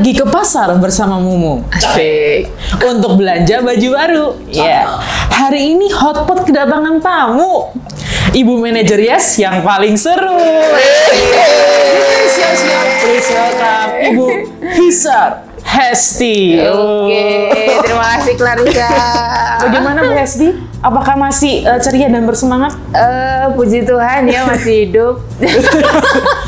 pergi ke pasar bersama Mumu. Asik. Untuk belanja baju baru. Ya. Hari ini hotpot kedatangan tamu. Ibu manajer Yes yang paling seru. Please welcome Ibu Hisar Hesti. Oke, terima kasih Clarissa. Bagaimana Bu Hesti? Apakah masih ceria dan bersemangat? Puji Tuhan ya masih hidup.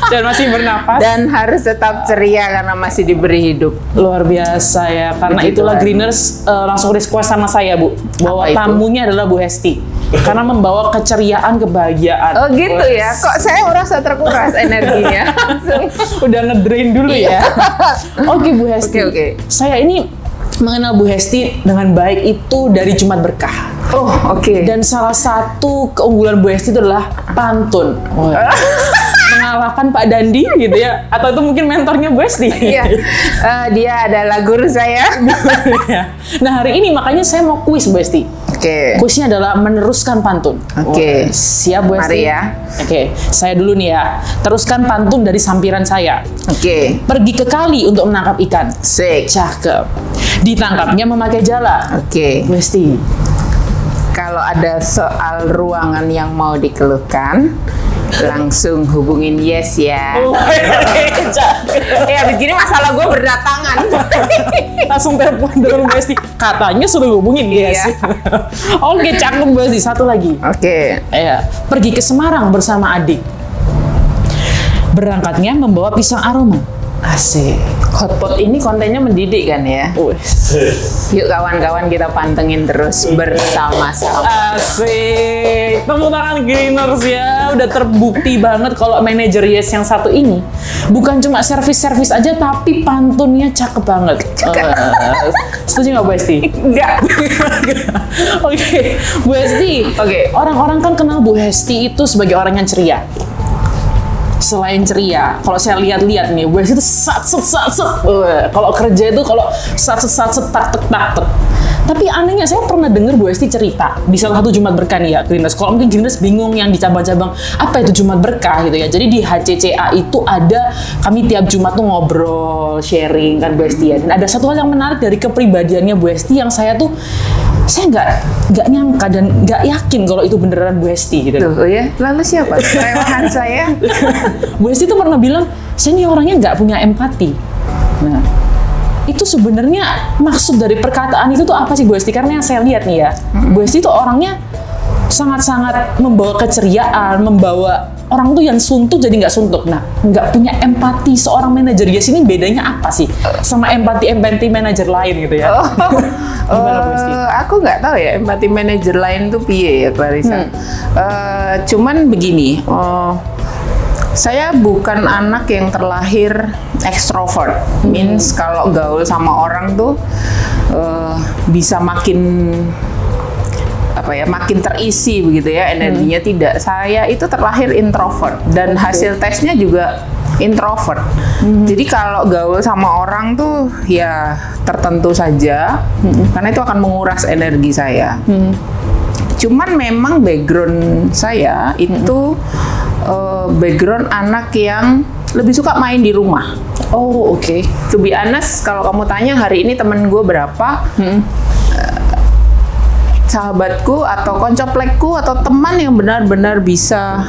Dan masih bernapas. Dan harus tetap ceria karena masih diberi hidup. Luar biasa ya, karena itulah Greeners langsung request sama saya Bu. Bahwa tamunya adalah Bu Hesti. Karena membawa keceriaan, kebahagiaan. Oh gitu ya, kok saya merasa terkuras energinya. Udah ngedrain dulu ya. Oke Bu Hesti, saya ini mengenal Bu Hesti dengan baik itu dari Jumat Berkah. Oh, oke. Dan salah satu keunggulan Bu Hesti itu adalah pantun. Wow. Mengalahkan Pak Dandi gitu ya, atau itu mungkin mentornya Bu Hesti. Iya, dia adalah guru saya. Nah hari ini makanya saya mau kuis Bu Hesti. Oke. Kuisnya adalah meneruskan pantun. Oke. Wow. Siap Bu Hesti? Mari ya. Oke, saya dulu nih ya. Teruskan pantun dari sampiran saya. Oke. Pergi ke kali untuk menangkap ikan. Sik. Cakep. Ditangkapnya memakai jala. Oke. Bu Hesti. Kalau ada soal ruangan yang mau dikeluhkan, langsung hubungin Yes ya. Ya begini masalah gue berdatangan. Langsung telepon dulu Bu Hesti. Katanya suruh hubungin Yes. Oke, cakep Bu Hesti. Satu lagi. Oke. Ya, pergi ke Semarang bersama adik. Berangkatnya membawa pisang aroma. Asik. Hotpot ini kontennya mendidik kan ya? Yuk kawan-kawan kita pantengin terus bersama-sama. Asik. Tepuk tangan Greeners ya. Udah terbukti banget kalau manajer Yes yang satu ini bukan cuma servis-servis aja tapi pantunnya cakep banget. Setuju nggak Bu Hesti? Enggak. Oke, Bu Hesti. Oke. Orang-orang kan kenal Bu Hesti itu sebagai orang yang ceria. Selain ceria, kalau saya lihat-lihat nih, Bu Hesti itu sat-set. Kalau kerja itu kalau sat-set tak-tek. Tapi anehnya saya pernah dengar Bu Hesti cerita di salah satu Jumat Berkah nih ya, Greeners. Kalau mungkin Greeners bingung yang di cabang-cabang apa itu Jumat Berkah gitu ya. Jadi di HCCA itu ada kami tiap Jumat tuh ngobrol, sharing kan Bu Hesti ya. Dan ada satu hal yang menarik dari kepribadiannya Bu Hesti yang saya nggak nyangka dan nggak yakin kalau itu beneran Bu Hesti gitu. Tuh ya, lalu siapa? Kerewahan saya. Bu Hesti tuh pernah bilang, saya ini orangnya nggak punya empati. Nah, itu sebenarnya maksud dari perkataan itu tuh apa sih Bu Hesti? Karena yang saya lihat nih ya, Bu Hesti tuh orangnya sangat-sangat membawa keceriaan, membawa orang tuh yang suntuk jadi nggak suntuk. Nah, nggak punya empati seorang manajer Yes ini bedanya apa sih sama empati manajer lain gitu ya? Aku nggak tahu ya empati manajer lain tuh piye ya Clarissa. Cuman begini, saya bukan anak yang terlahir ekstrovert. Means kalau gaul sama orang tuh bisa makin makin terisi begitu ya energinya. Tidak, saya itu terlahir introvert dan hasil tesnya juga introvert. Jadi kalau gaul sama orang tuh ya tertentu saja karena itu akan menguras energi saya. Cuman memang background saya itu background anak yang lebih suka main di rumah. Oh oke. To be honest, kalau kamu tanya hari ini temen gue berapa, sahabatku atau koncoplekku atau teman yang benar-benar bisa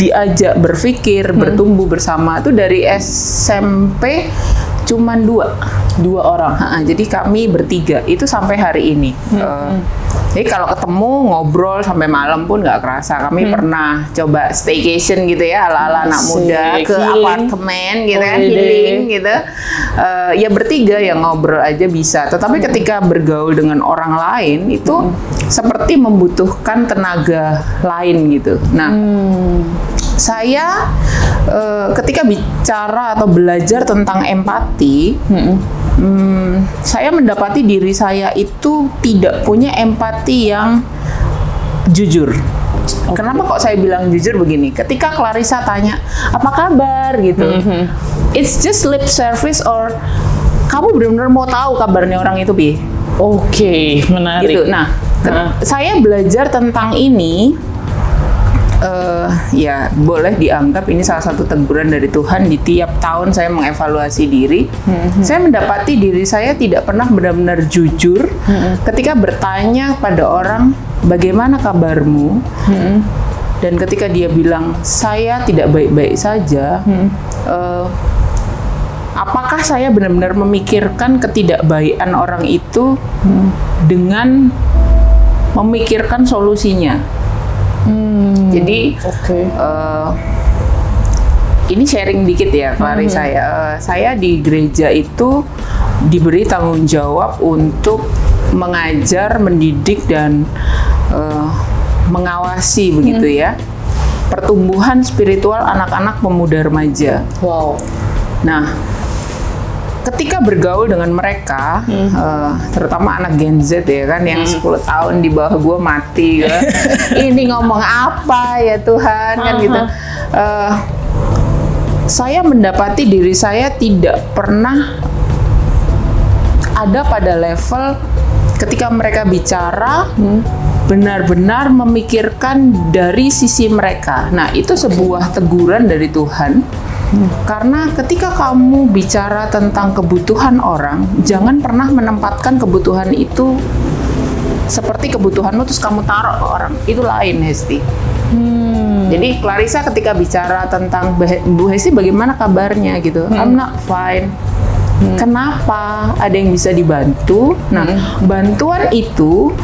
diajak berpikir, bertumbuh bersama itu dari SMP cuman dua orang. Jadi kami bertiga itu sampai hari ini. Jadi kalau ketemu ngobrol sampai malam pun nggak kerasa. Kami pernah coba staycation gitu ya, ala-ala anak muda ke apartemen gitu kan, healing gitu. Ya bertiga ya ngobrol aja bisa. Tetapi ketika bergaul dengan orang lain itu seperti membutuhkan tenaga lain gitu. Nah, saya ketika bicara atau belajar tentang empati, saya mendapati diri saya itu tidak punya empati yang jujur. Kenapa kok saya bilang jujur begini? Ketika Clarissa tanya, apa kabar gitu, it's just lip service or kamu benar-benar mau tahu kabarnya orang itu, Bi? Oke, menarik. Gitu. Nah, saya belajar tentang ini ya boleh dianggap ini salah satu teguran dari Tuhan. Di tiap tahun saya mengevaluasi diri, saya mendapati diri saya tidak pernah benar-benar jujur ketika bertanya pada orang bagaimana kabarmu, dan ketika dia bilang saya tidak baik-baik saja, apakah saya benar-benar memikirkan ketidakbaikan orang itu dengan memikirkan solusinya? Jadi, ini sharing dikit ya, Fahri. Saya di gereja itu diberi tanggung jawab untuk mengajar, mendidik, dan mengawasi, begitu ya, pertumbuhan spiritual anak-anak pemuda remaja. Wow. Nah, ketika bergaul dengan mereka, terutama anak Gen Z ya kan, yang 10 tahun di bawah gue mati, kan? Ini ngomong apa ya Tuhan, kan gitu. Saya mendapati diri saya tidak pernah ada pada level ketika mereka bicara, benar-benar memikirkan dari sisi mereka. Nah, itu sebuah teguran dari Tuhan. Karena ketika kamu bicara tentang kebutuhan orang, jangan pernah menempatkan kebutuhan itu seperti kebutuhanmu terus kamu taruh ke orang. Itu lain, Hesti. Jadi Clarissa ketika bicara tentang Bu Hesti bagaimana kabarnya gitu, I'm not fine. Kenapa? Ada yang bisa dibantu? Nah, bantuan itu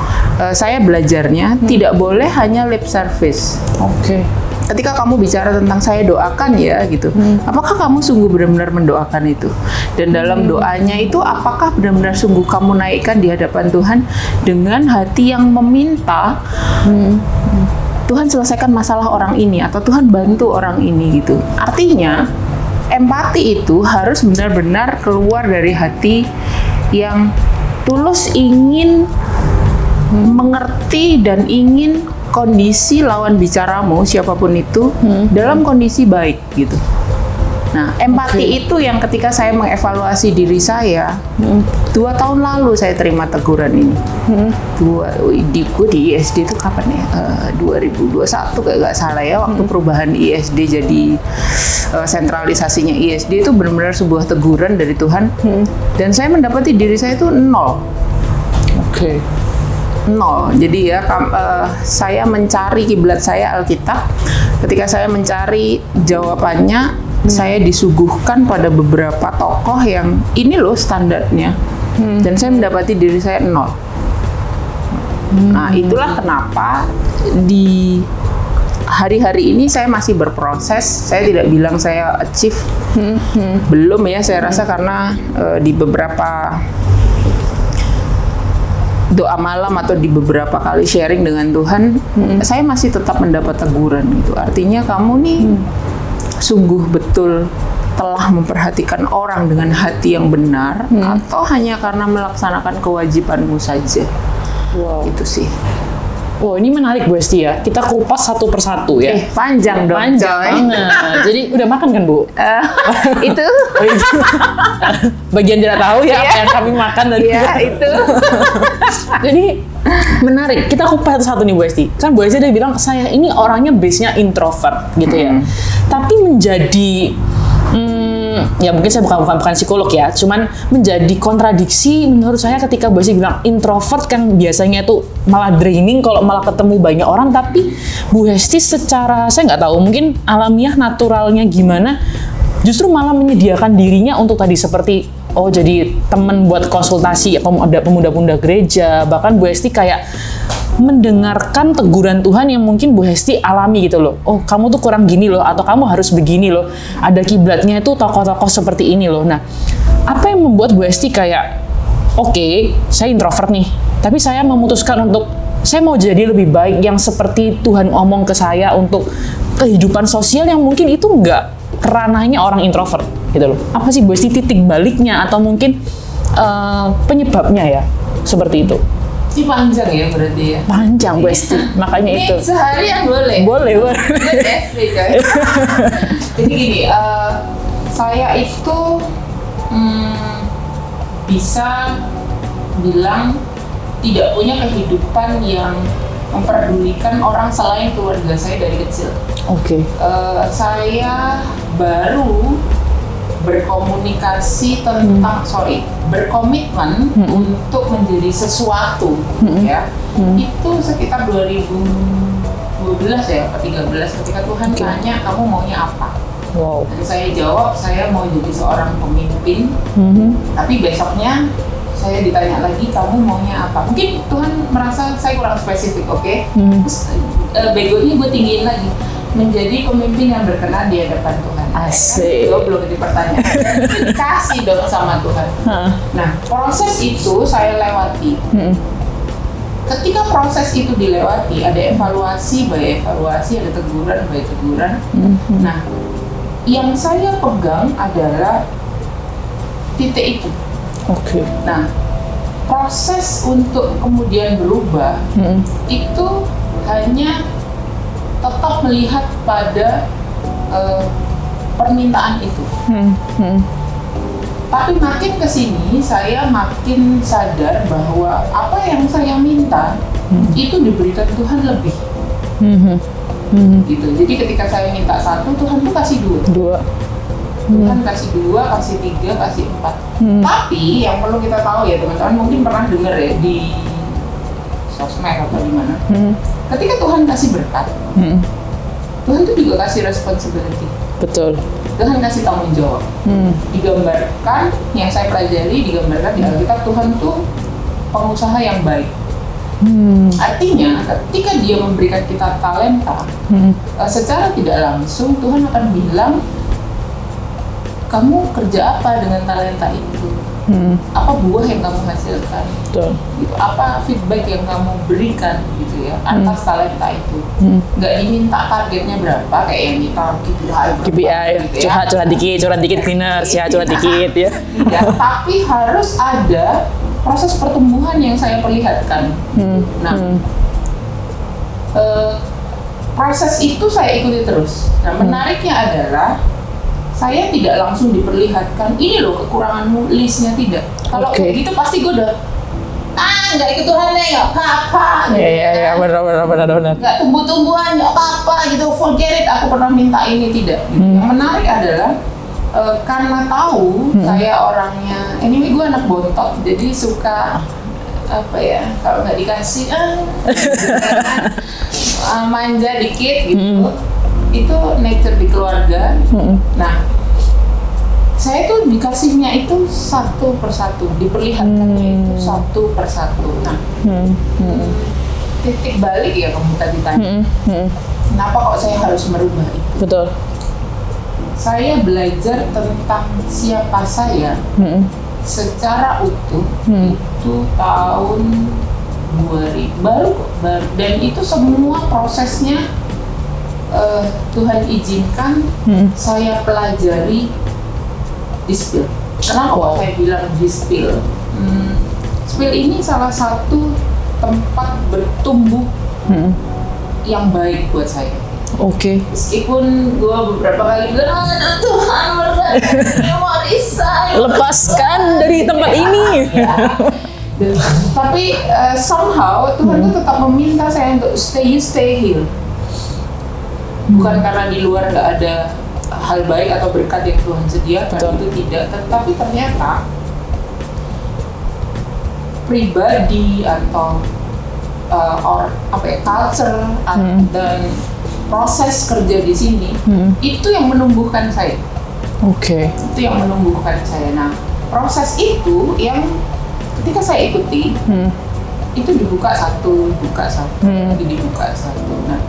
saya belajarnya tidak boleh hanya lip service. Oke. Ketika kamu bicara tentang saya doakan ya gitu, apakah kamu sungguh benar-benar mendoakan itu? Dan dalam doanya itu apakah benar-benar sungguh kamu naikkan di hadapan Tuhan dengan hati yang meminta Tuhan selesaikan masalah orang ini atau Tuhan bantu orang ini gitu. Artinya empati itu harus benar-benar keluar dari hati yang tulus ingin mengerti dan ingin kondisi lawan bicaramu, siapapun itu, dalam kondisi baik gitu. Nah, empati itu yang ketika saya mengevaluasi diri saya, 2 tahun lalu saya terima teguran ini. Gue di ISD itu kapan ya? 2021 kayak nggak salah ya, waktu perubahan ISD jadi sentralisasinya ISD itu benar-benar sebuah teguran dari Tuhan. Dan saya mendapati diri saya itu 0. Nol. Jadi ya saya mencari kiblat saya Alkitab. Ketika saya mencari jawabannya, saya disuguhkan pada beberapa tokoh yang ini loh standarnya. Dan saya mendapati diri saya 0. Nah, itulah kenapa di hari-hari ini saya masih berproses. Saya tidak bilang saya achieve. Belum ya, saya rasa karena di beberapa doa malam atau di beberapa kali sharing dengan Tuhan, saya masih tetap mendapat teguran gitu. Artinya kamu nih sungguh betul telah memperhatikan orang dengan hati yang benar, atau hanya karena melaksanakan kewajibanmu saja. Wow. Itu sih. Wow, ini menarik Bu Hesti ya. Kita kupas satu persatu ya. Panjang dong. Panjang banget. Jadi udah makan kan Bu? Itu. Bagian tidak tahu ya apa yang kami makan tadi. Iya itu. Jadi menarik. Kita kupas satu nih Bu Hesti. Kan Bu Hesti udah bilang saya ini orangnya base-nya introvert gitu ya. Tapi menjadi ya mungkin saya bukan psikolog ya, cuman menjadi kontradiksi menurut saya ketika Bu Hesti bilang introvert kan biasanya itu malah draining kalau malah ketemu banyak orang, tapi Bu Hesti secara saya nggak tahu mungkin alamiah naturalnya gimana justru malah menyediakan dirinya untuk tadi seperti jadi teman buat konsultasi pemuda-pemuda gereja, bahkan Bu Hesti kayak mendengarkan teguran Tuhan yang mungkin Bu Hesti alami gitu loh. Oh, kamu tuh kurang gini loh, atau kamu harus begini loh. Ada kiblatnya itu tokoh-tokoh seperti ini loh. Nah, apa yang membuat Bu Hesti kayak, oke, saya introvert nih, tapi saya memutuskan untuk saya mau jadi lebih baik yang seperti Tuhan omong ke saya untuk kehidupan sosial yang mungkin itu enggak ranahnya orang introvert gitu loh. Apa sih Bu Hesti titik baliknya atau mungkin penyebabnya ya seperti itu? Ini panjang ya berarti ya? Panjang Bu Hesti, makanya ini itu. Ini seharian boleh? Boleh. Jadi gini, saya itu bisa bilang tidak punya kehidupan yang memperdulikan orang selain keluarga saya dari kecil. Oke. Saya baru berkomunikasi tentang berkomitmen untuk menjadi sesuatu ya. Itu sekitar 2012 ya, atau 2013 ketika Tuhan tanya kamu maunya apa? Wow. Dan saya jawab saya mau jadi seorang pemimpin. Tapi besoknya saya ditanya lagi kamu maunya apa? Mungkin Tuhan merasa saya kurang spesifik, oke? Terus begonya gue tinggiin lagi menjadi pemimpin yang berkenan di hadapan Tuhan. Asik. Kan, gue belum dipertanyaan. Kasih dong sama Tuhan. Nah proses itu saya lewati. Ketika proses itu dilewati ada evaluasi, baik evaluasi ada teguran, baik teguran. Nah yang saya pegang adalah titik itu. Oke. Nah, proses untuk kemudian berubah itu hanya tetap melihat pada permintaan itu. Tapi makin kesini saya makin sadar bahwa apa yang saya minta itu diberikan Tuhan lebih. Gitu. Jadi ketika saya minta satu, Tuhan tuh kasih dua. Tuhan kasih 2, kasih 3, kasih 4. Tapi yang perlu kita tahu ya teman-teman, mungkin pernah dengar ya di sosmed atau di mana. Ketika Tuhan kasih berkat, Tuhan tuh juga kasih responsibility. Betul. Tuhan kasih tanggung jawab. Digambarkan, yang saya pelajari digambarkan di Alkitab Tuhan tuh pengusaha yang baik. Artinya ketika dia memberikan kita talenta, secara tidak langsung Tuhan akan bilang, kamu kerja apa dengan talenta itu? Apa buah yang kamu hasilkan? Gitu. Apa feedback yang kamu berikan gitu ya atas talenta itu? Nggak diminta targetnya berapa, kayak yang kita KPI, curhat dikit, cleaner, curhat dikit ya. Tapi harus ada proses pertumbuhan yang saya perlihatkan. Nah, proses itu saya ikuti terus. Nah, menariknya adalah saya tidak langsung diperlihatkan, ini loh kekuranganmu, listnya tidak. Kalau gitu pasti gue udah, nggak ikut Tuhan deh, nggak apa-apa. Iya, benar. Nggak tumbuh-tumbuhan, nggak apa-apa gitu, forget it, aku pernah minta ini, tidak. Gitu. Yang menarik adalah, karena tahu saya orangnya, anyway gue anak bontot, jadi suka, apa ya, kalau nggak dikasih, manja dikit gitu. Itu nature di keluarga. Nah, saya tuh dikasihnya itu satu persatu, diperlihatkannya itu satu persatu. Nah, titik balik ya kamu tadi tanya. Kenapa kok saya harus merubah itu? Betul. Saya belajar tentang siapa saya secara utuh itu tahun 2000 baru dan itu semua prosesnya Tuhan izinkan saya pelajari dispil. Kenapa saya bilang dispil? Spill ini salah satu tempat bertumbuh yang baik buat saya. Meskipun gue beberapa kali bilang, Tuhan berkati, lepaskan dari tempat ini. Tapi somehow Tuhan itu tetap meminta saya untuk stay here. Bukan karena di luar nggak ada hal baik atau berkat yang Tuhan sediakan, itu tidak. Tetapi ternyata pribadi atau culture dan proses kerja di sini itu yang menumbuhkan saya. Itu yang menumbuhkan saya. Nah, proses itu yang ketika saya ikuti itu dibuka satu. Nah,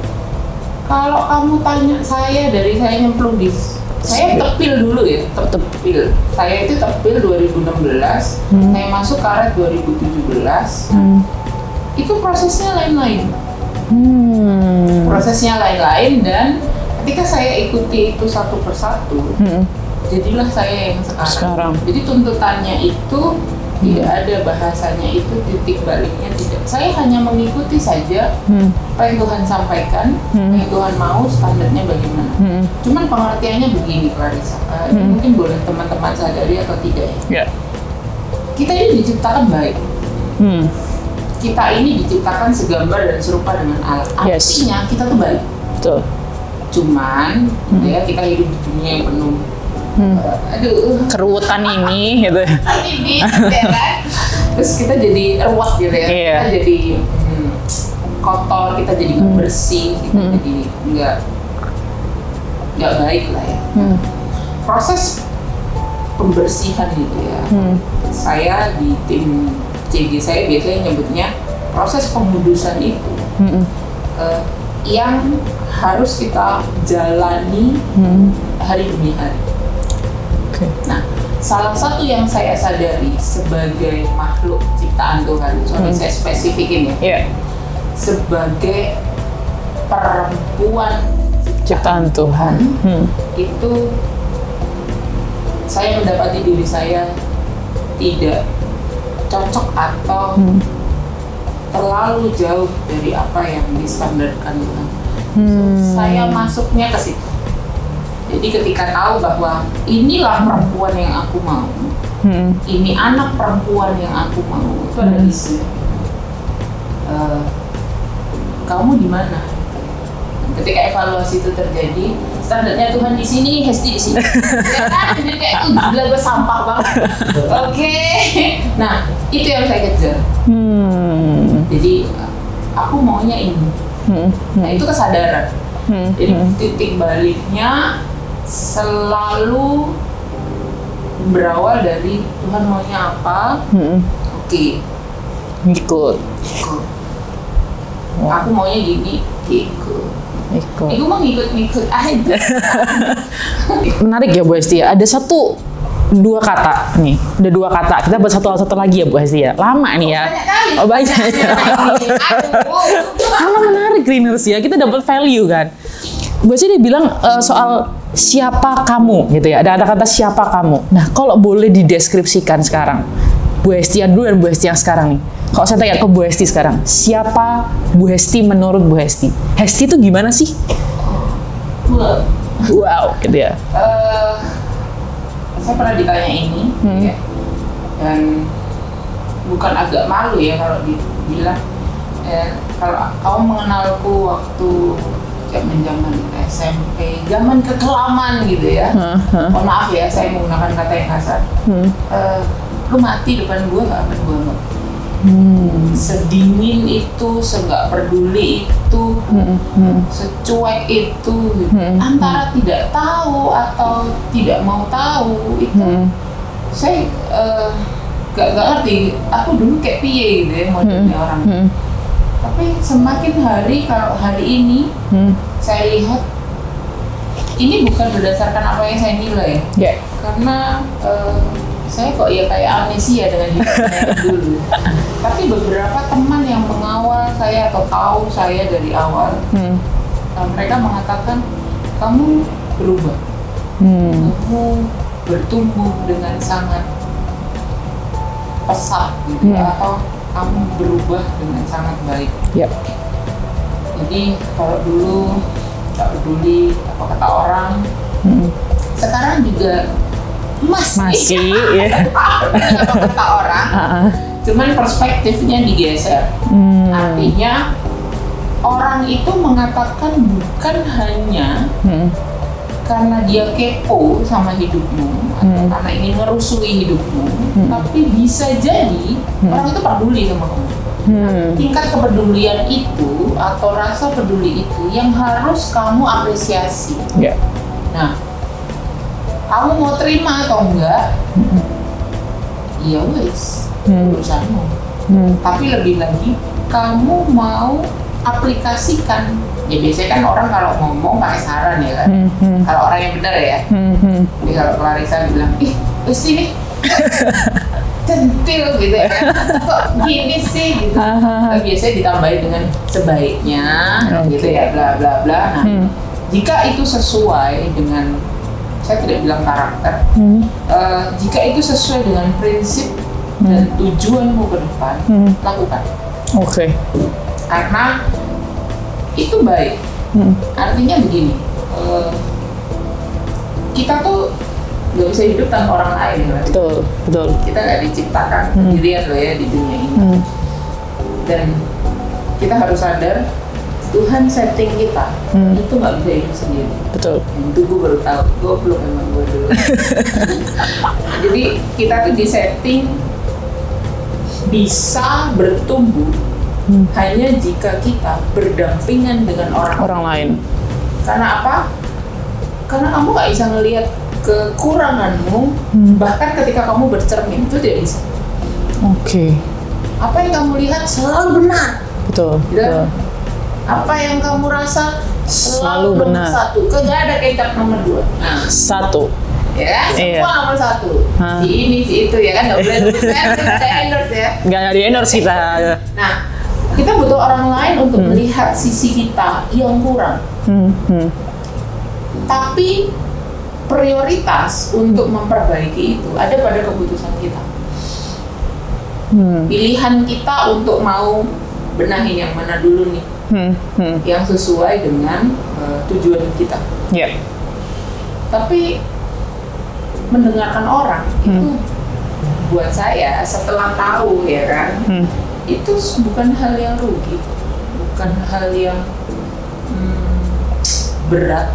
kalau kamu tanya saya dari saya nyemplung di, saya tepil dulu ya, tepil. Saya itu tepil 2016, saya masuk karet 2017. Itu prosesnya lain-lain. Prosesnya lain-lain dan ketika saya ikuti itu satu persatu, jadilah saya yang sekarang. Jadi tuntutannya itu tidak ada bahasanya, itu titik baliknya tidak. Saya hanya mengikuti saja apa yang Tuhan sampaikan, apa yang Tuhan mau, standarnya bagaimana. Cuman pengertiannya begini, Clarissa. Mungkin boleh teman-teman sadari atau tidak ya. Kita ini diciptakan baik. kita ini diciptakan segambar dan serupa dengan Allah. Artinya kita tuh baik. Betul. Cuman ya kita hidup di dunia yang penuh keruwetan ini gitu. Ini ya kan? Terus kita jadi ruwet gitu ya. Yeah. Kita jadi kotor, kita jadi nggak bersih, kita jadi nggak baik lah ya. Proses pembersihan gitu ya. Saya di tim CG saya biasanya nyebutnya proses pengudusan itu yang harus kita jalani hari demi hari. Okay. Nah, salah satu yang saya sadari sebagai makhluk ciptaan Tuhan, soalnya saya spesifikin ya, sebagai perempuan ciptaan Tuhan, itu saya mendapati diri saya tidak cocok atau terlalu jauh dari apa yang distandarkan Tuhan. So, saya masuknya ke situ. Jadi ketika tahu bahwa inilah perempuan yang aku mau, ini anak perempuan yang aku mau, itu ada isu. Kamu di mana? Ketika evaluasi itu terjadi, standarnya Tuhan di sini, Hesti di sini. Jadi kayak itu gila, gue sampah banget. Oke. Nah, itu yang saya kejar. Jadi aku maunya ini. Nah, itu kesadaran. Jadi titik baliknya selalu berawal dari Tuhan maunya apa. Oke. Ikut. Aku maunya gini, ikut. Iku mah ngikut-ngikut aja. Menarik ya Bu Hesti ya. Ada dua kata. Kita buat satu lagi ya Bu Hesti ya. Lama nih ya. Banyak. Karena menarik Greeners ya. Kita dapat value kan. Bu Hesti dia bilang soal siapa kamu gitu ya. Ada kata siapa kamu. Nah kalau boleh dideskripsikan sekarang. Bu Hesti yang dulu dan Bu Hesti yang sekarang nih. Kalau saya tanya ke Bu Hesti sekarang, siapa Bu Hesti menurut Bu Hesti? Hesti itu gimana sih? Wow, gitu ya. Saya pernah ditanya ini, ya, dan bukan agak malu ya kalau dibilang, kalau kamu mengenalku waktu zaman SMP, zaman kekelaman gitu ya. Oh, maaf ya, saya menggunakan kata yang kasar. Lu mati depan gue, gak akan gue mati. Sedingin itu, seenggak peduli itu, secuek itu, antara tidak tahu atau tidak mau tahu itu. Saya gak ngerti, aku dulu kayak piye gitu ya modelnya orang. Tapi semakin hari, kalau hari ini saya lihat, ini bukan berdasarkan apa yang saya nilai, karena saya kok ya kayak amnesia dengan hidup saya dulu. Tapi beberapa teman yang mengawal saya atau tahu saya dari awal, mereka mengatakan kamu berubah, kamu bertumbuh dengan sangat pesat gitu, atau kamu berubah dengan sangat baik. Jadi kalau dulu tak peduli apa kata orang, sekarang juga masih ya. Apa kata orang, cuman perspektifnya digeser. Artinya orang itu mengatakan bukan hanya karena dia kepo sama hidupmu atau karena ingin merusui hidupmu, tapi bisa jadi orang itu peduli sama kamu. Tingkat kepedulian itu atau rasa peduli itu yang harus kamu apresiasi. Nah, kamu mau terima atau enggak? Iya wes, urusanmu. Tapi lebih lagi, kamu mau aplikasikan. Ya biasanya kan orang kalau ngomong pakai saran ya kan. Kalau orang yang benar ya. Jadi kalau Clarissa bilang, wes ini centil gitu ya kan. Kok gini sih gitu. Biasanya ditambahin dengan sebaiknya, gitu ya, bla bla bla. Nah, jika itu sesuai dengan, saya tidak bilang karakter, jika itu sesuai dengan prinsip dan tujuanmu ke depan, lakukan. Karena itu baik. Artinya begini, kita tuh nggak bisa hidup tanpa orang lain. Betul. Kita nggak diciptakan sendirian loh ya di dunia ini. dan kita harus sadar Tuhan setting kita, itu nggak bisa hidup sendiri. Betul. Itu gue baru tahu, gue belum memang gue dulu. Jadi kita tuh di setting bisa bertumbuh hanya jika kita berdampingan dengan orang lain. Karena apa? Karena kamu nggak bisa ngelihat kekuranganmu, bahkan ketika kamu bercermin itu tidak bisa. Oke. Apa yang kamu lihat selalu benar. Betul. Dan apa yang kamu rasa selalu benar. Satu, nggak ada kecap nomor dua. Nah, satu. Ya, semua nomor satu. Si ini, si itu, ya kan nggak boleh kita endorse ya. Nggak ada endorse kita. Nah, kita butuh orang lain untuk melihat sisi kita yang kurang. Tapi prioritas untuk memperbaiki itu ada pada keputusan kita. Pilihan kita untuk mau benahin yang mana dulu nih, yang sesuai dengan tujuan kita. Yeah. Tapi mendengarkan orang itu buat saya setelah tahu ya kan, itu bukan hal yang rugi, bukan hal yang berat.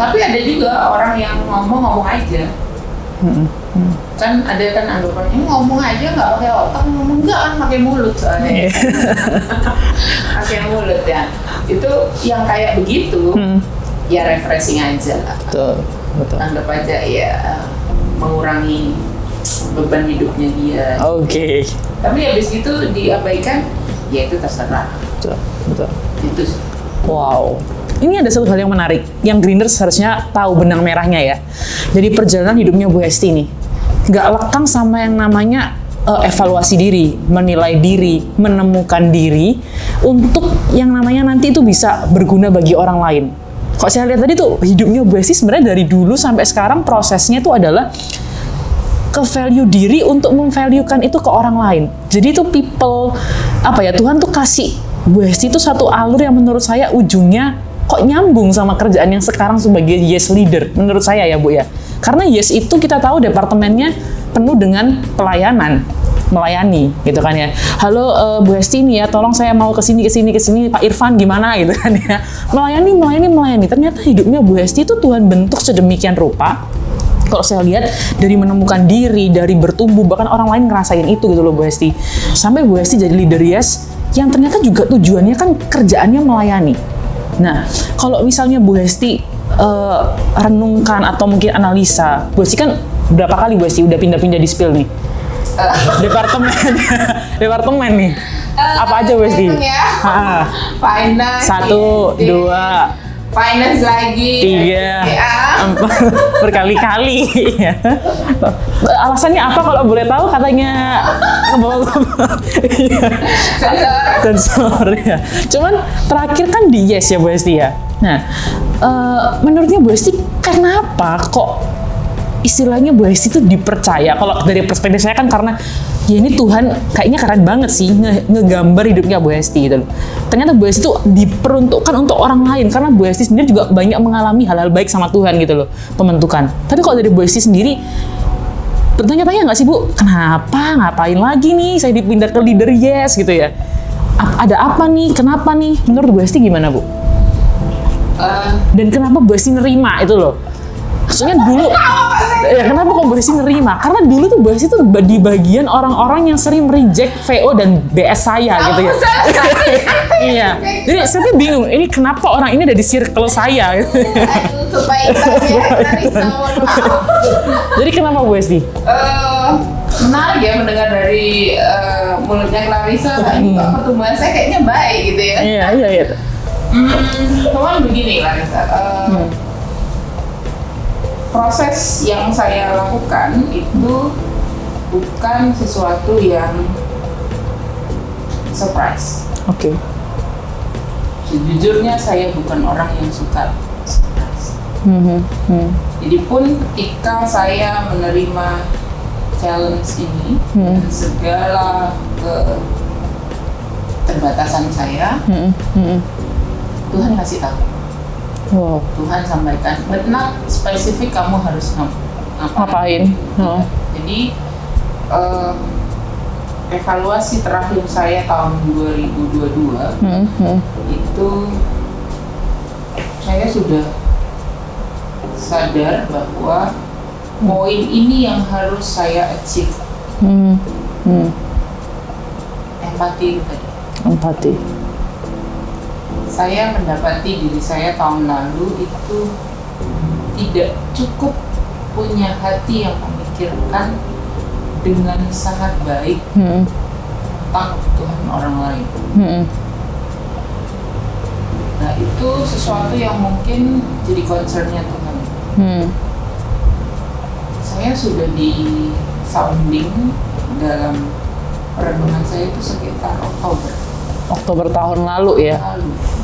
Tapi ada juga orang yang ngomong aja. Kan ada kan anggapannya ngomong aja nggak pakai otak, ngomong nggak kan pakai mulut soalnya, pakai mulut ya. Itu yang kayak begitu ya refreshing aja lah. Betul. Anggap aja ya mengurangi beban hidupnya dia. Oke. Tapi habis itu diabaikan, ya itu terserah. Betul. Itu. Wow. Ini ada satu hal yang menarik, yang Grinders harusnya tahu benang merahnya ya. Jadi perjalanan hidupnya Bu Hesti nih, nggak lekang sama yang namanya evaluasi diri, menilai diri, menemukan diri, untuk yang namanya nanti itu bisa berguna bagi orang lain. Kok saya lihat tadi tuh hidupnya Bu Hesti sebenarnya dari dulu sampai sekarang prosesnya tuh adalah ke-value diri untuk memvaluekan itu ke orang lain. Jadi itu people, Tuhan tuh kasih Bu Hesti itu satu alur yang menurut saya ujungnya kok nyambung sama kerjaan yang sekarang sebagai Yes Leader, menurut saya ya Bu ya. Karena Yes itu kita tahu departemennya penuh dengan pelayanan, melayani gitu kan ya. Halo Bu Hesti nih ya, tolong saya mau kesini, Pak Irfan gimana gitu kan ya. Melayani. Ternyata hidupnya Bu Hesti itu Tuhan bentuk sedemikian rupa. Kalau saya lihat dari menemukan diri, dari bertumbuh, bahkan orang lain ngerasain itu gitu loh Bu Hesti. Sampai Bu Hesti jadi leader Yes, yang ternyata juga tujuannya kan kerjaannya melayani. Nah, kalau misalnya Bu Hesti renungkan atau mungkin analisa, Bu Hesti kan berapa kali Bu Hesti udah pindah-pindah di spill nih? Departemen nih. Apa aja Bu Hesti? Ya. Finance. 1, 2. Finance lagi. 3. Berkali-kali. Alasannya apa kalau boleh tahu katanya? Sensor ya. Cuman terakhir kan di Yes ya Bu Hesti ya. Nah, menurutnya Bu Hesti kenapa kok istilahnya Bu Hesti itu dipercaya? Kalau dari perspektif saya kan karena ya ini Tuhan kayaknya keren banget sih ngegambar hidupnya Bu Hesti gitu. Ternyata Bu Hesti itu diperuntukkan untuk orang lain karena Bu Hesti sendiri juga banyak mengalami hal-hal baik sama Tuhan gitu loh, pembentukan. Tapi kalau dari Bu Hesti sendiri bertanya-tanya nggak sih Bu, kenapa, ngapain lagi nih saya dipindah ke leader Yes gitu ya? Ada apa nih, kenapa nih? Menurut Bu Hesti gimana Bu? Dan kenapa Bu Hesti nerima itu loh? Maksudnya dulu, ya kenapa kok Bu Hesti nerima? Karena dulu tuh Bu Hesti tuh di bagian orang-orang yang sering reject VO dan BS saya gitu ya. Iya. Jadi saya tuh bingung, ini kenapa orang ini ada di circle saya? Jadi kenapa Bu Hesti? Menarik ya mendengar dari mulutnya Clarissa, pertumbuhan saya kayaknya baik gitu ya. Iya. Cuman begini Clarissa, proses yang saya lakukan itu bukan sesuatu yang surprise. Oke. Sejujurnya saya bukan orang yang suka surprise. Jadi pun ketika saya menerima challenge ini dan segala keterbatasan saya, Tuhan kasih tahu. Wow. Tuhan sampaikan, but not spesifik kamu harus ngapain. Jadi evaluasi terakhir saya tahun 2022 itu saya sudah sadar bahwa poin ini yang harus saya achieve. Empati itu tadi. Empati. Saya mendapati diri saya tahun lalu itu tidak cukup punya hati yang memikirkan dengan sangat baik tentang kebutuhan orang lain. Nah itu sesuatu yang mungkin jadi concernnya Tuhan. Saya sudah di sounding dalam perenungan saya itu sekitar Oktober tahun lalu ya.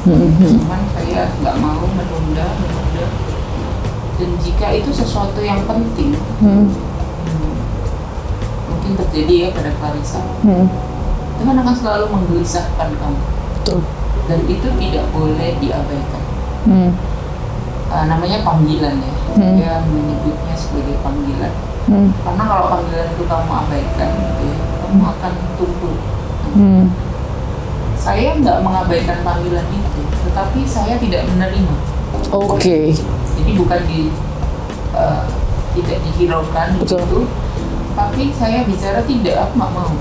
Cuman saya nggak mau menunda. Dan jika itu sesuatu yang penting, mungkin terjadi ya pada Clarissa, Tuhan akan selalu menggelisahkan kamu. Betul. Dan itu tidak boleh diabaikan. Namanya panggilan ya, dia menyebutnya sebagai panggilan. Karena kalau panggilan itu kamu abaikan, gitu ya, kamu akan tumpul. Saya nggak mengabaikan panggilan itu, tetapi saya tidak menerima. Oke. Jadi bukan tidak dihiraukan gitu, tapi saya bicara tidak, aku nggak mau.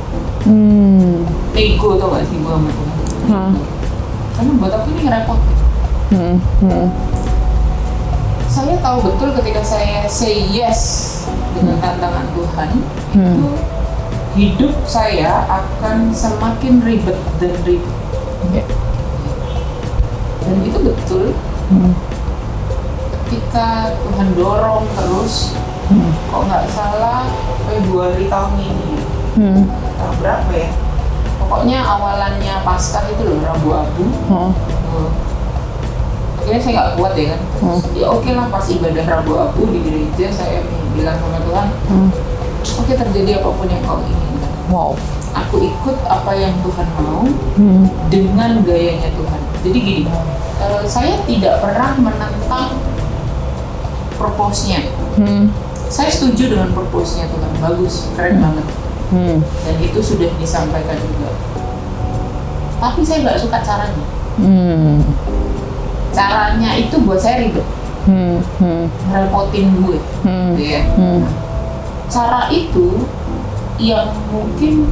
Ego tau gak sih gue sama Tuhan? Karena buat aku ini repot. Saya tahu betul ketika saya say yes dengan tantangan Tuhan, itu hidup saya akan semakin ribet dan ribet. Dan itu betul. Ketika Tuhan dorong terus, kok nggak salah Februari tahun ini, tahun berapa ya? Pokoknya awalannya Paskah itu loh, Rabu Abu. Akhirnya saya nggak kuat ya kan. Ya oke lah, pas ibadah Rabu Abu di gereja saya bilang sama Tuhan, oke, terjadi apapun yang kau inginkan. Aku ikut apa yang Tuhan mau dengan gayanya Tuhan. Jadi gini, saya tidak pernah menentang purpose-nya. Saya setuju dengan purpose-nya Tuhan, bagus, keren banget. Dan itu sudah disampaikan juga. Tapi saya nggak suka caranya. Caranya itu buat saya ribet, ngerepotin gue, gitu ya. Cara itu yang mungkin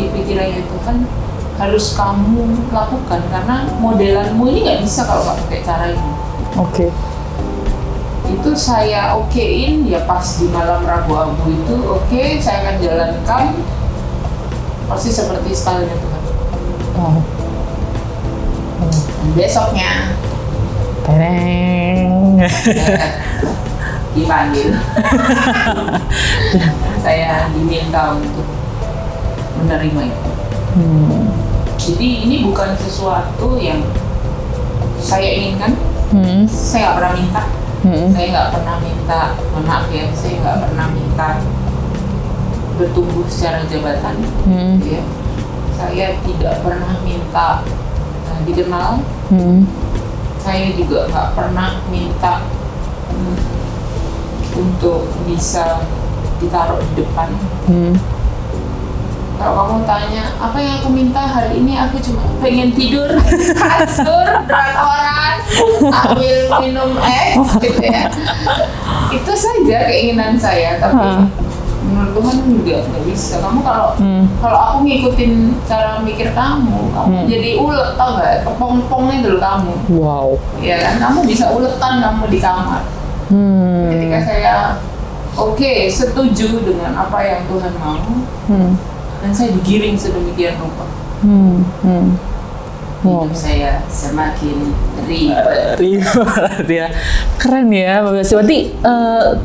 di pikirannya Tuhan harus kamu lakukan karena modelanmu ini nggak bisa kalau nggak pakai cara ini. Itu saya okein ya pas di malam Rabu Abu itu, oke, saya akan jalankan persis seperti stylenya Tuhan. Besoknya tereng dipanggil. Saya diminta untuk menerima itu. Jadi ini bukan sesuatu yang saya inginkan. Saya nggak pernah minta. Saya nggak pernah minta, maaf ya, saya nggak pernah minta bertumbuh secara jabatan. Ya. Saya tidak pernah minta dikenal. Saya juga nggak pernah minta untuk bisa ditaruh di depan. Kalau kamu tanya apa yang aku minta hari ini, aku cuma pengen tidur, kasur, berat, ambil minum es, gitu ya. Itu saja keinginan saya, tapi menurut Tuhan juga nggak bisa. Kamu kalau aku ngikutin cara mikir kamu jadi ulet, tau nggak? Kepompongnya dulu kamu. Ya kan, kamu bisa uletan kamu di kamar. Ketika saya oke, setuju dengan apa yang Tuhan mau, dan saya digiring sedemikian rupa, hidup saya semakin ribet. Ya. Keren ya, Mbak Basi. Berarti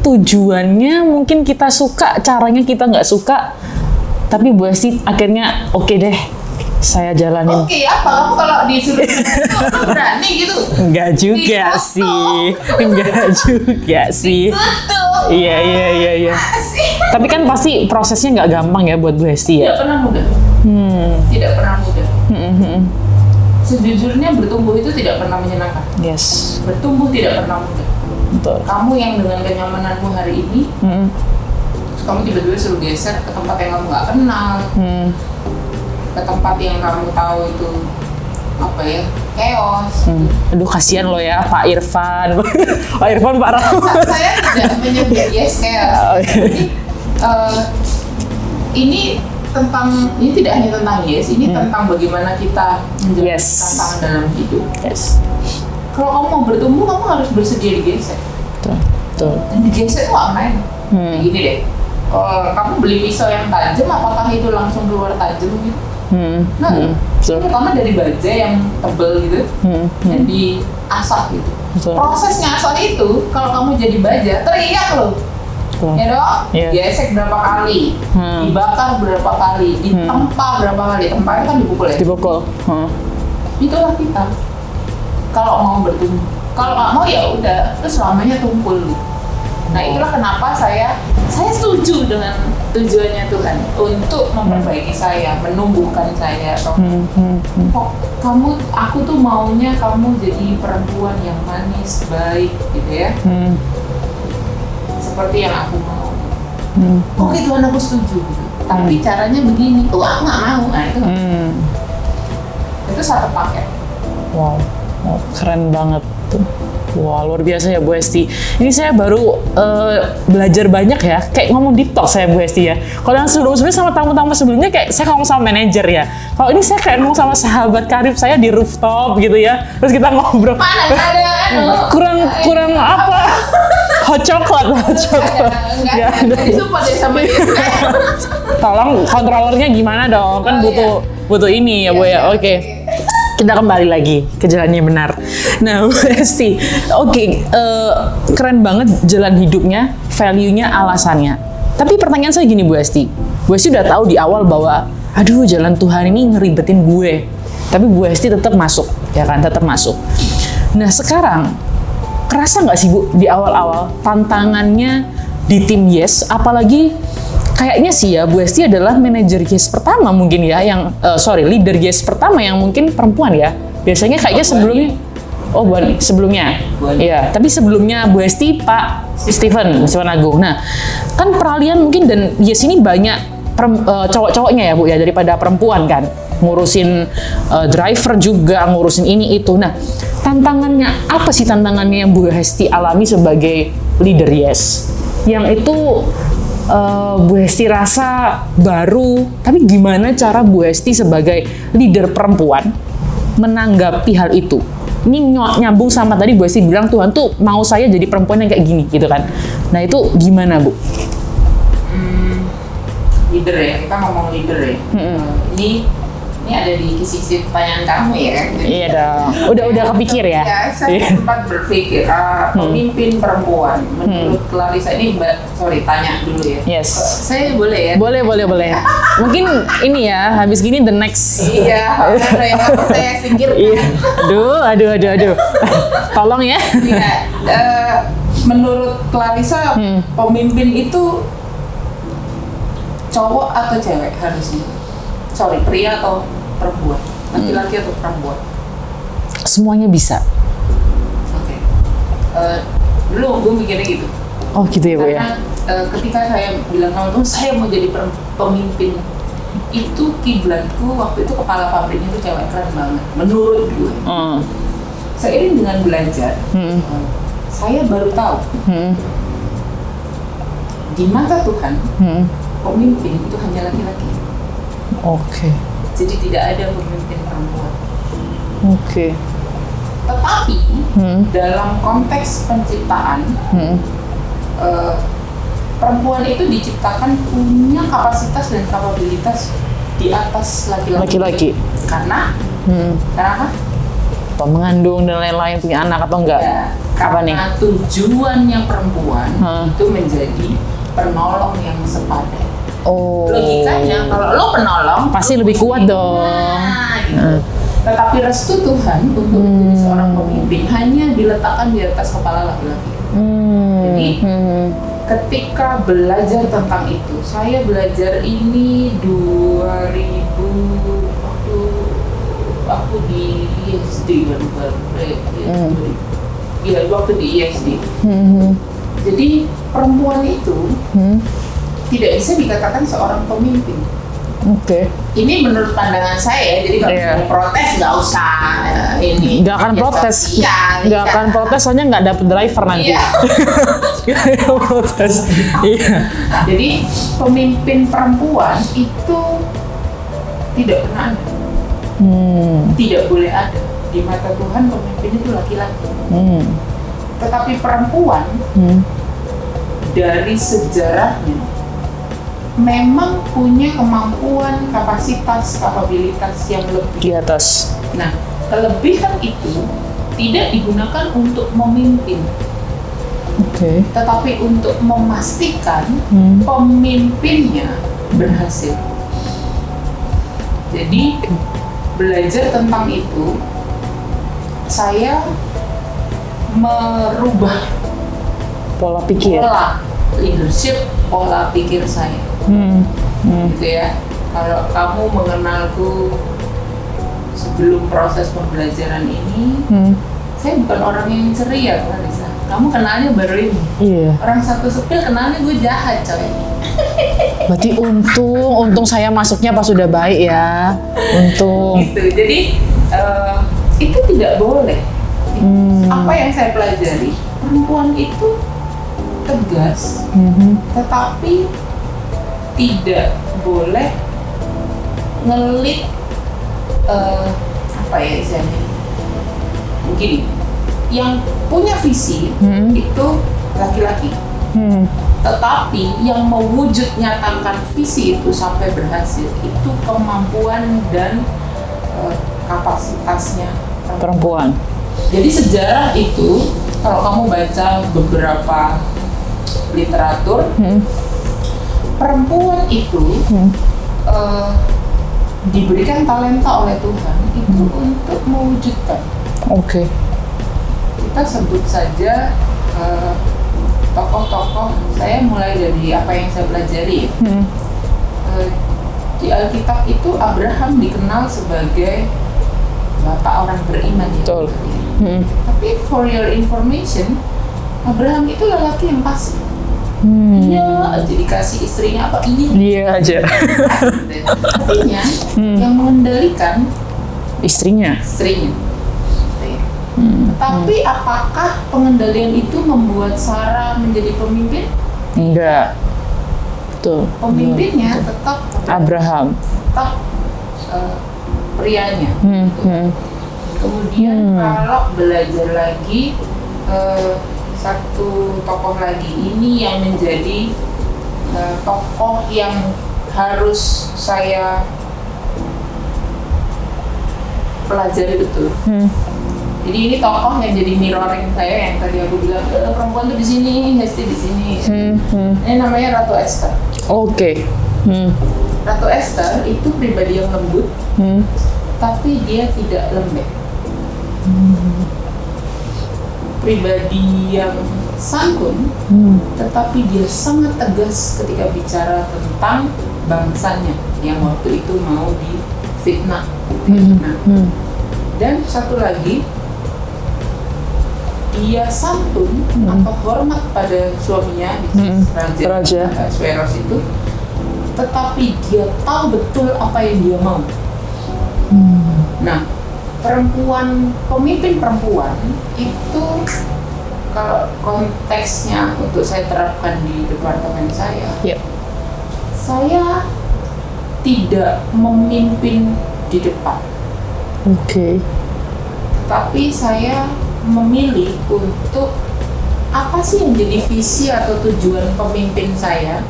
tujuannya mungkin kita suka, caranya kita nggak suka, tapi Bu Basi akhirnya oke deh, saya jalanin. Oke, apa kamu kalau disuruh berani gitu? Enggak juga sih. Iya. Tapi kan pasti prosesnya nggak gampang ya buat Bu Hesti ya? Tidak pernah mudah. Sejujurnya bertumbuh itu tidak pernah menyenangkan. Yes. Bertumbuh tidak pernah mudah. Betul. Kamu yang dengan kenyamananmu hari ini, Terus kamu tiba-tiba suruh geser ke tempat yang kamu nggak kenal, ke tempat yang kamu tahu itu apa ya, chaos. Aduh, kasihan lo ya Pak Irfan. Pak Irfan parah. Saya tidak menyebut yes chaos. Oh, okay. Jadi, ini tidak hanya tentang yes, ini tentang bagaimana kita menjawab tantangan dalam hidup. Yes. Kalau kamu mau bertumbuh, kamu harus bersedia digesek. Betul. Dan digesek itu nggak main. Gini deh, kamu beli pisau yang tajam, apakah itu langsung keluar tajam gitu? Terutama dari baja yang tebel gitu, dan diasah gitu. Betul. Proses ngasah itu, kalau kamu jadi baja, teriak loh. Ya dong, gesek berapa kali, dibakar berapa kali, ditempa berapa kali. Tempanya kan dipukul ya? Dipukul. Itulah kita. Kalau mau bertumbuh, kalau nggak mau ya udah, terus selamanya tumpul. Nah itulah kenapa saya setuju dengan tujuannya Tuhan untuk memperbaiki saya, menumbuhkan saya. Aku tuh maunya kamu jadi perempuan yang manis, baik gitu ya. Seperti yang aku mau. Oke Tuhan, aku setuju. Tapi caranya begini, aku nggak mau. Nah itu. Itu satu paket. Wow, keren banget tuh. Wah, luar biasa ya Bu Hesti. Ini saya baru belajar banyak ya. Kayak ngomong deep talk saya Bu Hesti ya. Kalau yang sebelumnya sama tamu-tamu sebelumnya kayak saya ngomong sama manajer ya. Kalau ini saya kayak ngomong sama sahabat karib saya di rooftop gitu ya. Terus kita ngobrol. Kurang apa? Hot coklat, enggak ada. Disupport ya sama dia. Tolong kontrolernya gimana dong, kan butuh ini ya Bu ya, oke. Kita kembali lagi ke jalan yang benar. Nah, Bu Hesti, keren banget jalan hidupnya, value-nya, alasannya. Tapi pertanyaan saya gini Bu Hesti, udah tahu di awal bahwa aduh jalan Tuhan ini ngeribetin gue. Tapi Bu Hesti tetap masuk, ya kan, tetap masuk. Nah sekarang, kerasa nggak sih Bu di awal-awal tantangannya di tim Yes, apalagi kayaknya sih ya Bu Hesti adalah manajer Yes pertama mungkin ya yang leader Yes pertama yang mungkin perempuan ya. Biasanya kayaknya sebelumnya. Iya, tapi sebelumnya Bu Hesti Pak Stephen Agung. Nah, kan peralihan mungkin dan Yes ini banyak cowok-cowoknya ya Bu ya daripada perempuan kan. Ngurusin driver juga, ngurusin ini itu. Nah, tantangannya apa sih yang Bu Hesti alami sebagai leader Yes? Yang itu Bu Hesti rasa baru, tapi gimana cara Bu Hesti sebagai leader perempuan menanggapi hal itu? Ini nyambung sama tadi Bu Hesti bilang Tuhan tuh mau saya jadi perempuan yang kayak gini gitu kan? Nah itu gimana Bu? Leader ya, kita ngomong leader ya. Ini ada di sisi pertanyaan kamu ya? Iya dong. Udah kepikir ya? Iya, saya sempat berpikir pemimpin perempuan menurut Clarissa ini, tanya dulu ya. Yes. Saya boleh ya? Boleh. Mungkin ini ya, habis gini the next. Iya, saya singkirkan. Aduh. Tolong ya. Iya, menurut Clarissa pemimpin itu cowok atau cewek harusnya? Pria atau perempuan? Laki-laki atau perempuan? Semuanya bisa. Oke. Dulu gue mikirnya gitu. Oh gitu ya Bu ya? Karena ketika saya bilang sama Tuhan, saya mau jadi pemimpin. Itu kiblatku, waktu itu kepala pabriknya itu cewek, keren banget. Menurut gue. Seiring dengan belajar, saya baru tahu. Di mata Tuhan, pemimpin itu hanya laki-laki. Oke. Jadi tidak ada pemimpin perempuan. Oke. Tetapi dalam konteks penciptaan, perempuan itu diciptakan punya kapasitas dan kapabilitas di atas laki-laki. Karena mengandung dan lain-lain, punya anak atau enggak? Ya, karena tujuannya perempuan itu menjadi penolong yang sepadan. Oh. Logikanya kalau lo penolong pasti lebih kuat dong. Tetapi restu Tuhan untuk menjadi seorang pemimpin hanya diletakkan di atas kepala laki-laki. Jadi ketika belajar tentang itu, saya belajar ini 2000 waktu aku di ISD waktu di ISD. Jadi perempuan itu tidak bisa dikatakan seorang pemimpin. Oke. Okay. Ini menurut pandangan saya, jadi kalau mau protes nggak usah ini. Nggak akan protes. Iya. Nggak akan protes, soalnya nggak dapet driver nanti. Iya. protes. Iya. Jadi pemimpin perempuan itu tidak pernah ada, tidak boleh ada di mata Tuhan. Pemimpin itu laki-laki. Tetapi perempuan dari sejarahnya memang punya kemampuan, kapasitas, kapabilitas yang lebih di atas. Nah, kelebihan itu tidak digunakan untuk memimpin, tetapi untuk memastikan pemimpinnya berhasil. Jadi belajar tentang itu, saya merubah pola pikir, pola leadership, pola pikir saya. Gitu ya. Kalau kamu mengenalku sebelum proses pembelajaran ini, saya bukan orang yang ceria, Clarissa. Kamu kenalnya baru ini. Iya. Orang satu sepil kenalnya gue jahat, coy. Berarti untung saya masuknya pas sudah baik ya. Untung. Gitu. Jadi itu tidak boleh. Apa yang saya pelajari, perempuan itu tegas, tetapi tidak boleh ngelit, apa ya istilahnya, begini, yang punya visi itu laki-laki, tetapi yang mewujud nyatakan visi itu sampai berhasil itu kemampuan dan kapasitasnya perempuan. Jadi sejarah itu kalau kamu baca beberapa literatur, perempuan itu diberikan talenta oleh Tuhan itu untuk mewujudkan. Kita sebut saja tokoh-tokoh. Saya mulai dari apa yang saya pelajari. Di Alkitab itu Abraham dikenal sebagai bapak orang beriman. Betul. Ya. Tapi for your information, Abraham itu lelaki yang pasif. Iya, jadi kasih istrinya apa ini? Iya aja. Artinya yang mengendalikan istrinya. Tapi apakah pengendalian itu membuat Sarah menjadi pemimpin? Enggak. Betul. Pemimpinnya tetap Abraham. Tetap prianya. Kemudian kalau belajar lagi, satu tokoh lagi ini yang menjadi tokoh yang harus saya pelajari betul. Jadi ini tokoh yang jadi mirroring saya yang tadi aku bilang perempuan tuh di sini, Hesti di sini. Ini namanya Ratu Esther. Ratu Esther itu pribadi yang lembut, tapi dia tidak lembek. Pribadi yang santun, tetapi dia sangat tegas ketika bicara tentang bangsanya yang waktu itu mau difitnah. Dan satu lagi, dia santun atau hormat pada suaminya, Raja Sueros itu, tetapi dia tahu betul apa yang dia mau. Nah, perempuan, pemimpin perempuan itu kalau konteksnya untuk saya terapkan di departemen saya, saya tidak memimpin di depan, tapi saya memilih untuk apa sih yang jadi visi atau tujuan pemimpin saya.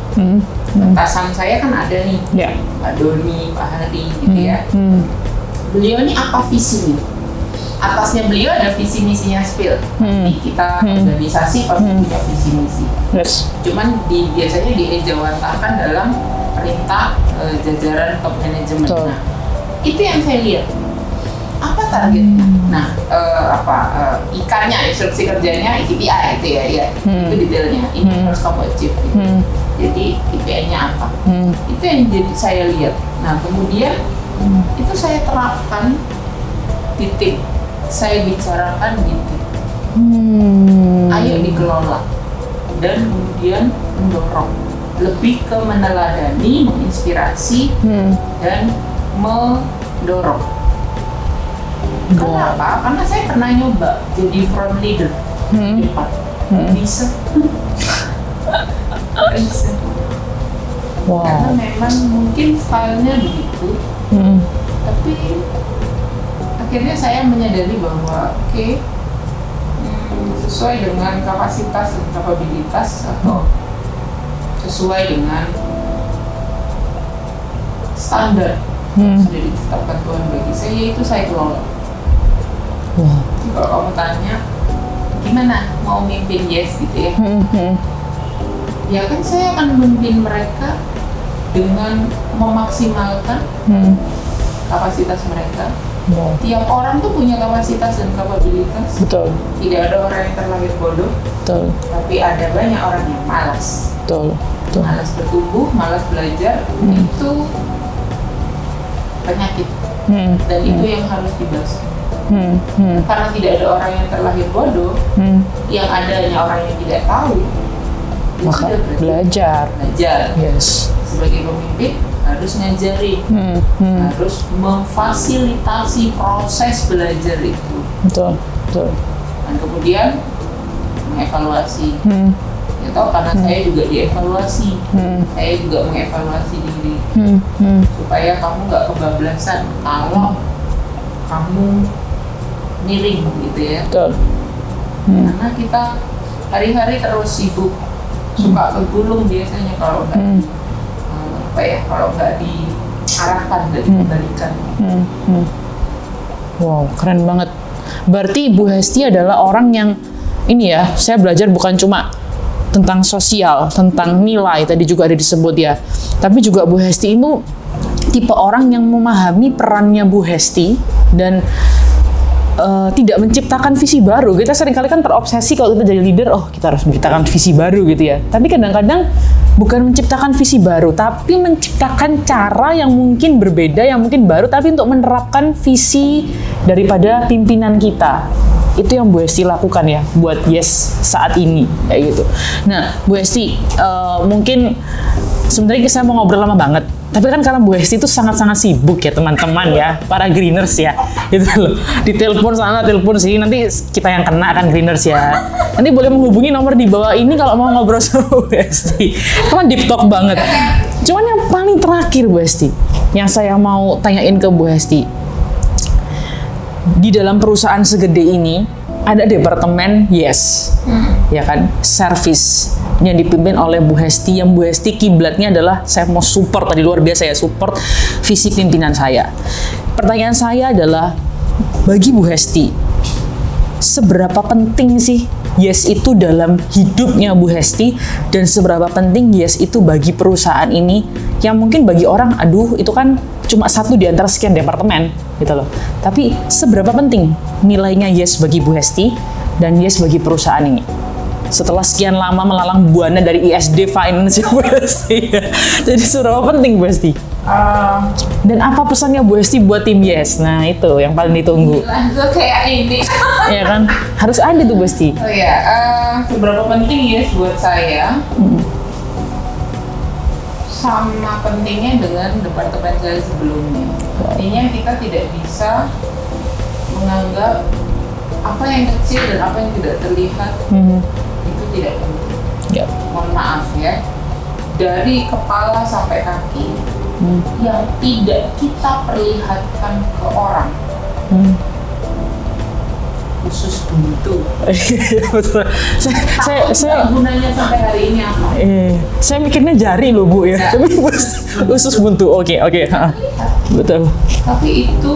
Atasan saya kan ada nih, Pak Doni, Pak Hari, gitu ya. Beliau ini apa visinya? Atasnya beliau ada visi misinya spill. Nanti kita organisasi pasti punya visi misi. Cuman biasanya diejawantahkan dalam perintah jajaran top management. Nah, itu yang saya lihat. Apa targetnya? Nah, ikannya, instruksi kerjanya KPI itu ya. Itu detailnya. Ini harus kamu achieve. Gitu. Jadi KPI-nya apa? Itu yang jadi saya lihat. Nah, kemudian itu saya terapkan di tim, saya bicarakan di tim. Ayo dikelola dan kemudian mendorong. lebih ke meneladani, menginspirasi, dan mendorong. Karena apa? Karena saya pernah nyoba jadi front leader di depan. Bisa. Bisa. Wow. Karena memang mungkin stylenya begitu, tapi akhirnya saya menyadari bahwa oke, sesuai dengan kapasitas dan kapabilitas atau sesuai dengan standar sudah ditetapkan Tuhan bagi saya, yaitu saya kelola. Wow. Kalau kamu tanya gimana mau mimpin Yes gitu ya, ya kan saya akan memimpin mereka dengan memaksimalkan kapasitas mereka. Wow. Tiap orang tuh punya kapasitas dan kapabilitas. Betul. Tidak ada orang yang terlahir bodoh. Betul. Tapi ada banyak orang yang malas. Betul. Betul. Malas bertumbuh, malas belajar, itu penyakit. Dan itu yang harus dibahas. Karena tidak ada orang yang terlahir bodoh, yang ada hanya orang yang tidak tahu. Maka belajar. Yes. Sebagai pemimpin harus ngajarin, harus memfasilitasi proses belajar itu. Betul. Dan kemudian mengevaluasi. Ya toh, karena saya juga dievaluasi, saya juga mengevaluasi diri, supaya kamu nggak kebablasan kalau kamu miring gitu ya. Betul. Karena kita hari-hari terus sibuk, suka kegulung biasanya kalau nggak kalau nggak diarahkan, nggak dikendalikan. Wow, keren banget. Berarti Ibu Hesti adalah orang yang ini ya, saya belajar bukan cuma tentang sosial, tentang nilai tadi juga ada disebut ya, tapi juga Bu Hesti itu tipe orang yang memahami perannya Bu Hesti dan tidak menciptakan visi baru. Kita seringkali kan terobsesi kalau kita jadi leader, oh kita harus menciptakan visi baru gitu ya. Tapi kadang-kadang bukan menciptakan visi baru, tapi menciptakan cara yang mungkin berbeda, yang mungkin baru, tapi untuk menerapkan visi daripada pimpinan kita. Itu yang Bu Hesti lakukan ya, buat Yes saat ini, kayak gitu. Nah, Bu Hesti, mungkin sebenarnya saya mau ngobrol lama banget. Tapi kan karena Bu Hesti itu sangat-sangat sibuk ya teman-teman ya, para greeners ya, gitu loh. Ditelepon sana, telepon sini, nanti kita yang kena kan greeners ya. Nanti boleh menghubungi nomor di bawah ini kalau mau ngobrol sama Bu Hesti. Karena deep talk banget. Cuman yang paling terakhir Bu Hesti, yang saya mau tanyain ke Bu Hesti, di dalam perusahaan segede ini ada departemen Yes, ya kan, service yang dipimpin oleh Bu Hesti, yang Bu Hesti kiblatnya adalah saya mau support, tadi luar biasa ya, support visi pimpinan saya. Pertanyaan saya adalah, bagi Bu Hesti, seberapa penting sih Yes itu dalam hidupnya Bu Hesti, dan seberapa penting Yes itu bagi perusahaan ini, yang mungkin bagi orang, aduh itu kan cuma satu di antara sekian departemen gitu loh. Tapi seberapa penting nilainya Yes bagi Bu Hesti dan Yes bagi perusahaan ini? Setelah sekian lama melalang buana dari ISD Finance Bu Hesti, jadi seberapa penting Bu Hesti? Dan apa pesannya Bu Hesti buat tim Yes? Nah itu yang paling ditunggu. Langsung kayak ini. Ya kan, harus ada tuh Bu Hesti. Oh ya, seberapa penting Yes buat saya? Sama pentingnya dengan departemen saya sebelumnya. Artinya kita tidak bisa menganggap apa yang kecil dan apa yang tidak terlihat itu tidak penting. Mohon maaf ya, dari kepala sampai kaki yang tidak kita perlihatkan ke orang, khusus buntu. Betul. Saya gunanya sampai hari ini apa? Saya mikirnya jari loh Bu ya, tapi usus buntu. Oke. Betul. Tapi itu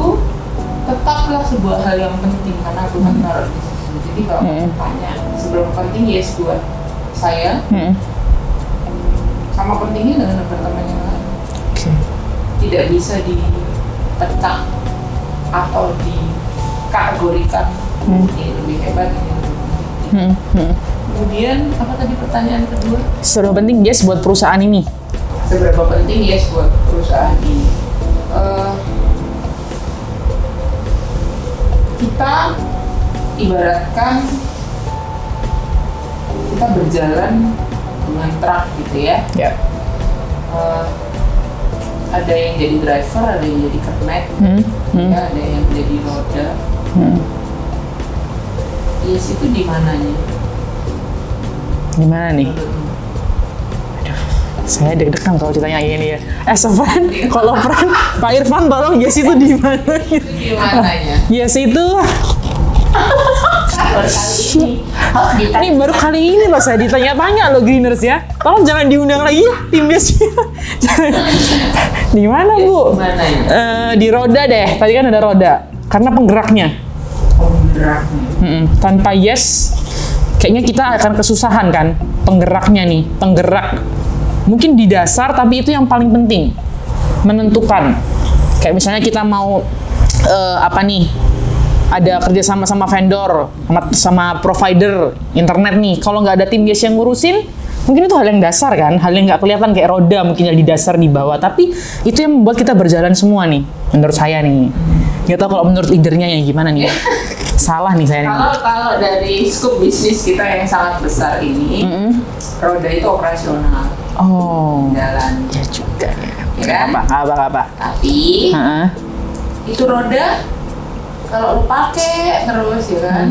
tetaplah sebuah hal yang penting karena Tuhan taruh di situ. Jadi kalau tanya seberapa penting Yes buat saya, sama pentingnya dengan departemen yang lain. Tidak bisa dipecah atau dikategorikan ini lebih hebat, ini lebih penting. Kemudian apa tadi pertanyaan kedua? Seberapa penting Yes buat perusahaan ini? Seberapa penting Yes buat perusahaan ini? Kita ibaratkan kita berjalan dengan truk gitu ya. ada yang jadi driver, ada yang jadi kernet, ya, ada yang jadi roda. Yes itu di mananya? Di mana nih? Aduh, saya deg-degan kalau ditanya ini ya. Sofan, kalau peran Pak Irfan tolong Yes itu di mana? Itu di mananya? Yes itu. Ini baru kali ini loh saya ditanya-tanya loh Greeners ya. Tolong jangan diundang lagi ya tim Yes-nya. Di mana Bu? Di roda deh. Tadi kan ada roda. Karena penggeraknya. Tanpa Yes, kayaknya kita akan kesusahan kan. Penggeraknya nih, penggerak. Mungkin di dasar tapi itu yang paling penting. Menentukan. Kayak misalnya kita mau apa nih? Ada kerja sama vendor, sama provider internet nih. Kalau nggak ada tim Yes yang ngurusin, mungkin itu hal yang dasar kan, hal yang nggak kelihatan kayak roda mungkin di dasar di bawah. Tapi itu yang membuat kita berjalan semua nih, menurut saya nih. Nggak tahu kalau menurut leadernya yang gimana nih. Salah nih saya. Kalau dari scope bisnis kita yang sangat besar ini, roda itu operasional. Oh. Jalan. Ya juga. Ya kan? Apa? Tapi itu roda. Kalau lu pakai terus ya kan,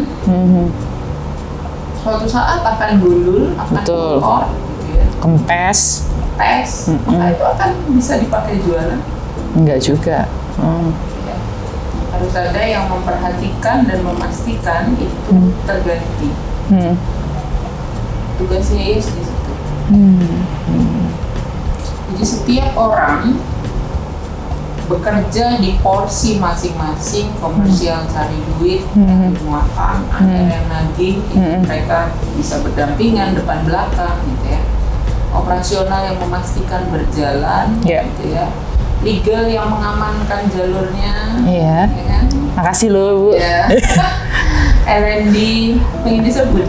suatu saat akan gulul, akan kotor, gitu ya. Kempes, maka itu akan bisa dipakai jualan? Enggak juga. Ya. Harus ada yang memperhatikan dan memastikan itu terganti. Tugasnya Yes di situ. Jadi setiap orang bekerja di porsi masing-masing, komersial cari duit, makan, ada yang nagih, mereka bisa berdampingan depan belakang, gitu ya. Operasional yang memastikan berjalan, gitu ya. Legal yang mengamankan jalurnya, ya kan? Makasih loh Bu. Ya. L&D, pengen disebut.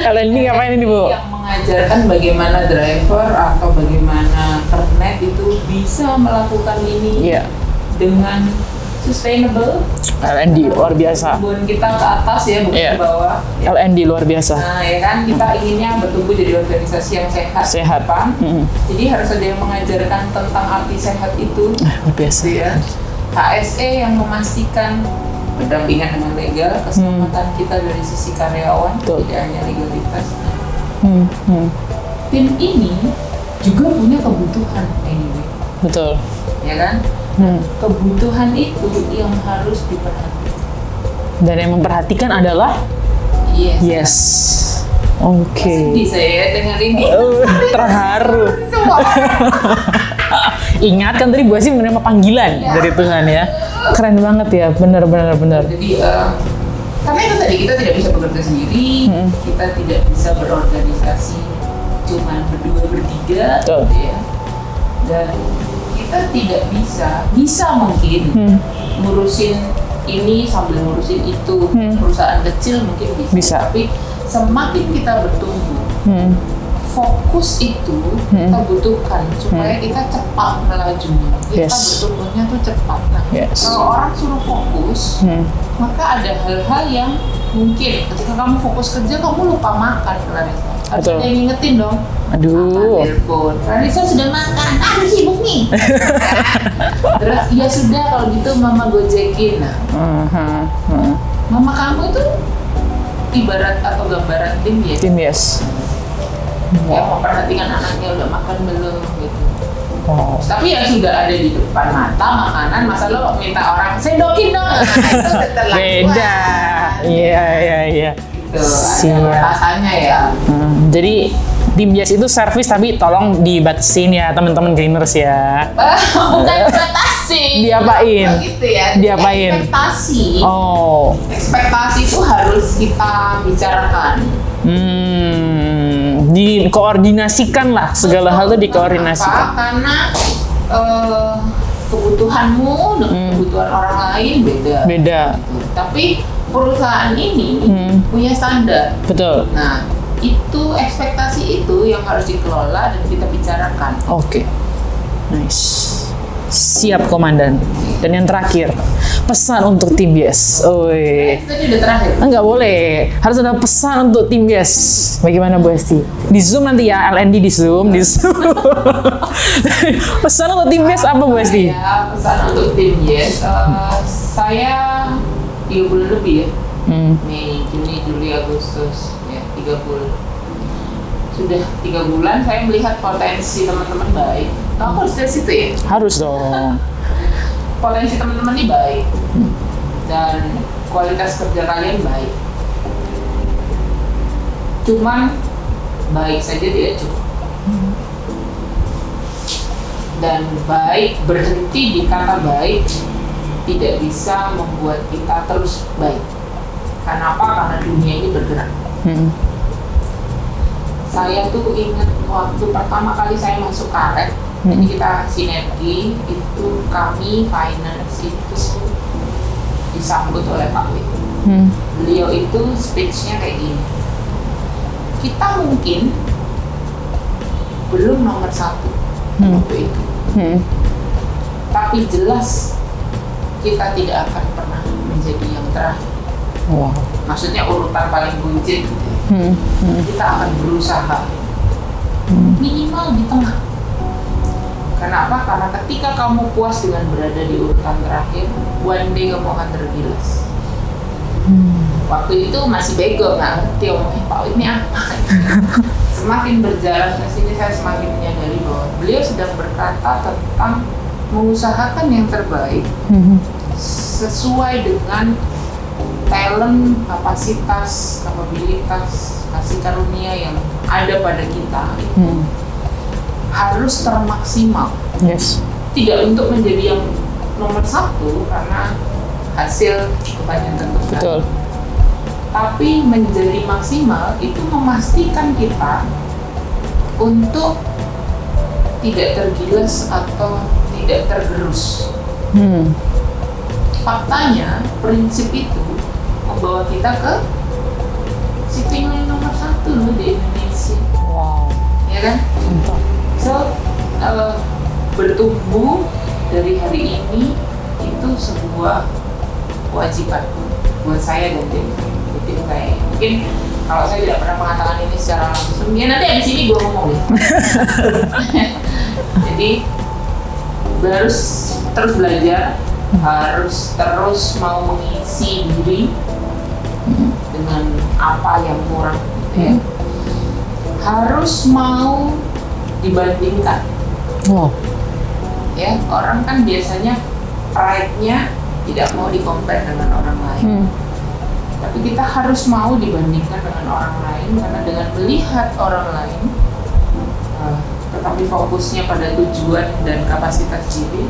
L&D ngapain ini Bu? Yang mengajarkan bagaimana driver atau bagaimana kernet itu bisa melakukan ini dengan sustainable. L&D luar biasa. Tujuan kita ke atas ya, bukan ke bawah. Ya. L&D luar biasa. Nah ya kan, kita inginnya bertumbuh jadi organisasi yang sehat. Jadi harus ada yang mengajarkan tentang arti sehat itu. Luar biasa. Ya. HSE yang memastikan berdampingan dengan legal, keselamatan kita dari sisi karyawan, tidak hanya legalitas. Tim ini juga punya kebutuhan anyway. Betul. Ya kan? Kebutuhan itu yang harus diperhatikan. Dan yang memperhatikan adalah Yes. Oke. Sedih saya dengar ini. Terharu. Ingat kan tadi Bu Asi menerima panggilan dari Tuhan ya. Keren banget ya, benar. Jadi, karena itu tadi kita tidak bisa bekerja sendiri, kita tidak bisa berorganisasi cuma berdua-bertiga, gitu ya. Dan kita tidak bisa mungkin ngurusin ini sambil ngurusin itu, perusahaan kecil mungkin bisa. Tapi semakin kita bertumbuh, fokus itu kita butuhkan supaya kita cepat melajunya. Kita bertumbuhnya tuh cepat. Nah, kalau orang suruh fokus, maka ada hal-hal yang mungkin ketika kamu fokus kerja kamu lupa makan, Clarissa. Harus ada yang ngingetin dong. Aduh. Clarissa sudah makan. Aduh sibuk nih. Terus ya sudah kalau gitu mama gojekin. Nah, mama kamu itu ibarat atau gambaran tim ya. Tim Yes. Ya, memperhatikan anaknya udah makan belum gitu. Tapi ya sudah ada di depan mata makanan, masa lo minta orang sendokin dong. Itu setelah beda. Iya. Gitu, ada batasannya ya. Jadi tim Yes itu service tapi tolong dibatasin ya teman-teman Greeners ya. Bukan dibatasi. Diapain? Gitu ya. Diapain? Ekspektasi. Ekspektasi itu harus kita bicarakan. Dikoordinasikan lah, segala hal itu dikoordinasikan. Karena kebutuhanmu dengan kebutuhan orang lain beda. Tapi perusahaan ini punya standar. Betul. Nah, itu ekspektasi itu yang harus dikelola dan kita bicarakan. Oke. Nice. Siap, Komandan. Dan yang terakhir, pesan untuk tim Yes. Oi. Itu udah terakhir. Enggak boleh. Harus ada pesan untuk tim Yes. Bagaimana Bu Hesti? Di Zoom nanti ya, L&D di Zoom, di Zoom. Pesan untuk tim Yes apa Bu Hesti? Ya, pesan untuk tim Yes. Saya 3 bulan lebih ya. Mei, Juni, Juli, Agustus ya, 30. Sudah 3 bulan saya melihat potensi teman-teman baik. Kamu harus dari situ ya? Harus dong. Potensi teman-teman ini baik. Dan kualitas kerja kalian baik. Cuman baik saja tidak cukup. Dan baik, berhenti di kata baik tidak bisa membuat kita terus baik. Karena apa? Karena dunia ini bergerak. Saya tuh ingat waktu pertama kali saya masuk karet, jadi kita sinergi, itu kami Finance itu disambut oleh Pak Wib. Beliau itu speech-nya kayak gini, kita mungkin belum nomor 1 waktu itu, tapi jelas kita tidak akan pernah menjadi yang terakhir. Wow. Maksudnya urutan paling buncit. Kita akan berusaha minimal di tengah. Kenapa? Karena ketika kamu puas dengan berada di urutan terakhir, one day kamu akan tergilas. Waktu itu masih bego, nggak ngerti omongnya Pak Wib ini apa. Semakin berjalan ke sini saya semakin menyadari bahwa beliau sedang berkata tentang mengusahakan yang terbaik sesuai dengan talent, kapasitas, kapabilitas, kasih karunia yang ada pada kita harus termaksimal. Yes. Tidak untuk menjadi yang nomor 1 karena hasil kebanyakan tentukan. Betul. Tapi menjadi maksimal itu memastikan kita untuk tidak tergilas atau tidak tergerus. Faktanya prinsip itu membawa kita ke sitting line nomor 1 loh di Indonesia. Wow. Ya kan? So, bertumbuh dari hari ini itu sebuah kewajiban buat saya dan tim saya. Mungkin kalau saya tidak pernah mengatakan ini secara langsung, ya nanti abis ini gue ngomong deh. Jadi, harus terus belajar, harus terus mau mengisi diri dengan apa yang kurang, gitu ya. Harus mau dibandingkan. Ya, orang kan biasanya pride-nya tidak mau di-compare dengan orang lain. Tapi kita harus mau dibandingkan dengan orang lain, karena dengan melihat orang lain, tetapi fokusnya pada tujuan dan kapasitas diri,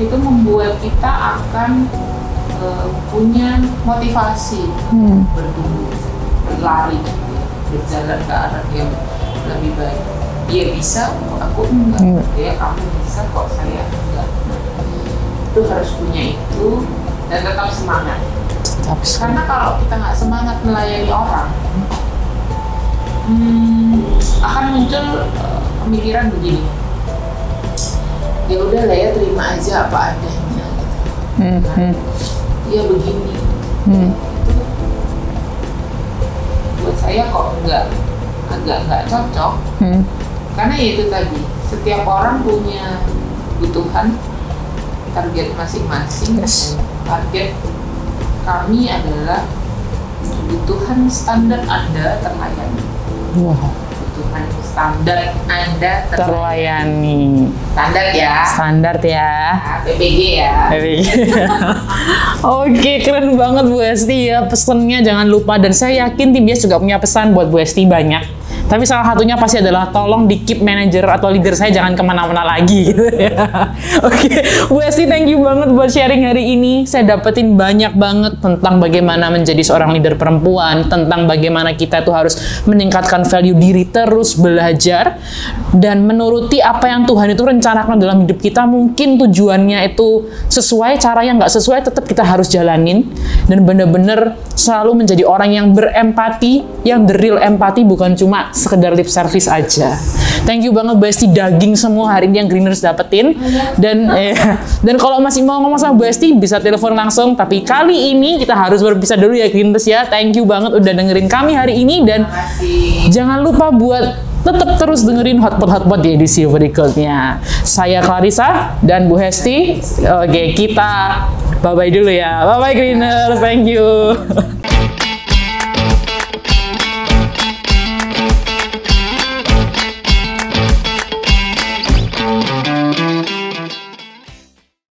itu membuat kita akan punya motivasi bertumbuh, berlari, berjalan ke arah yang lebih baik. Dia bisa, kok aku enggak. Dia kamu bisa, kok saya enggak. Itu harus punya itu dan tetap semangat. Karena kalau kita nggak semangat melayani orang, akan muncul pemikiran begini. Ya udah lah ya, terima aja apa adanya gitu. Ya begini. Itu buat saya kok agak nggak cocok. Karena ya itu tadi, setiap orang punya kebutuhan, target masing-masing. Target kami adalah kebutuhan standar Anda terlayani. Standar Anda terlayani. Standar ya. PBG ya. Oke, keren banget Bu Hesti ya, pesannya jangan lupa, dan saya yakin tim Yes juga punya pesan buat Bu Hesti banyak. Tapi salah satunya pasti adalah tolong di keep manager atau leader saya jangan kemana-mana lagi gitu ya. Oke, Bu Hesti thank you banget buat sharing hari ini. Saya dapetin banyak banget tentang bagaimana menjadi seorang leader perempuan, tentang bagaimana kita tuh harus meningkatkan value diri, terus belajar dan menuruti apa yang Tuhan itu rencanakan dalam hidup kita. Mungkin tujuannya itu sesuai, caranya nggak sesuai, tetap kita harus jalanin. dan benar-benar selalu menjadi orang yang berempati, yang the real empati, bukan cuma sekedar lip service aja. Thank you banget Bu Hesti, daging semua hari ini yang Greeners dapetin. Dan kalau masih mau ngomong sama Bu Hesti bisa telepon langsung, tapi kali ini kita harus berpisah dulu ya Greeners ya. Thank you banget udah dengerin kami hari ini, dan jangan lupa buat tetap terus dengerin hotpot-hotpot di edisi berikutnya. Saya Clarissa dan Bu Hesti. Oke, kita bye-bye dulu ya. Bye-bye Greeners, thank you.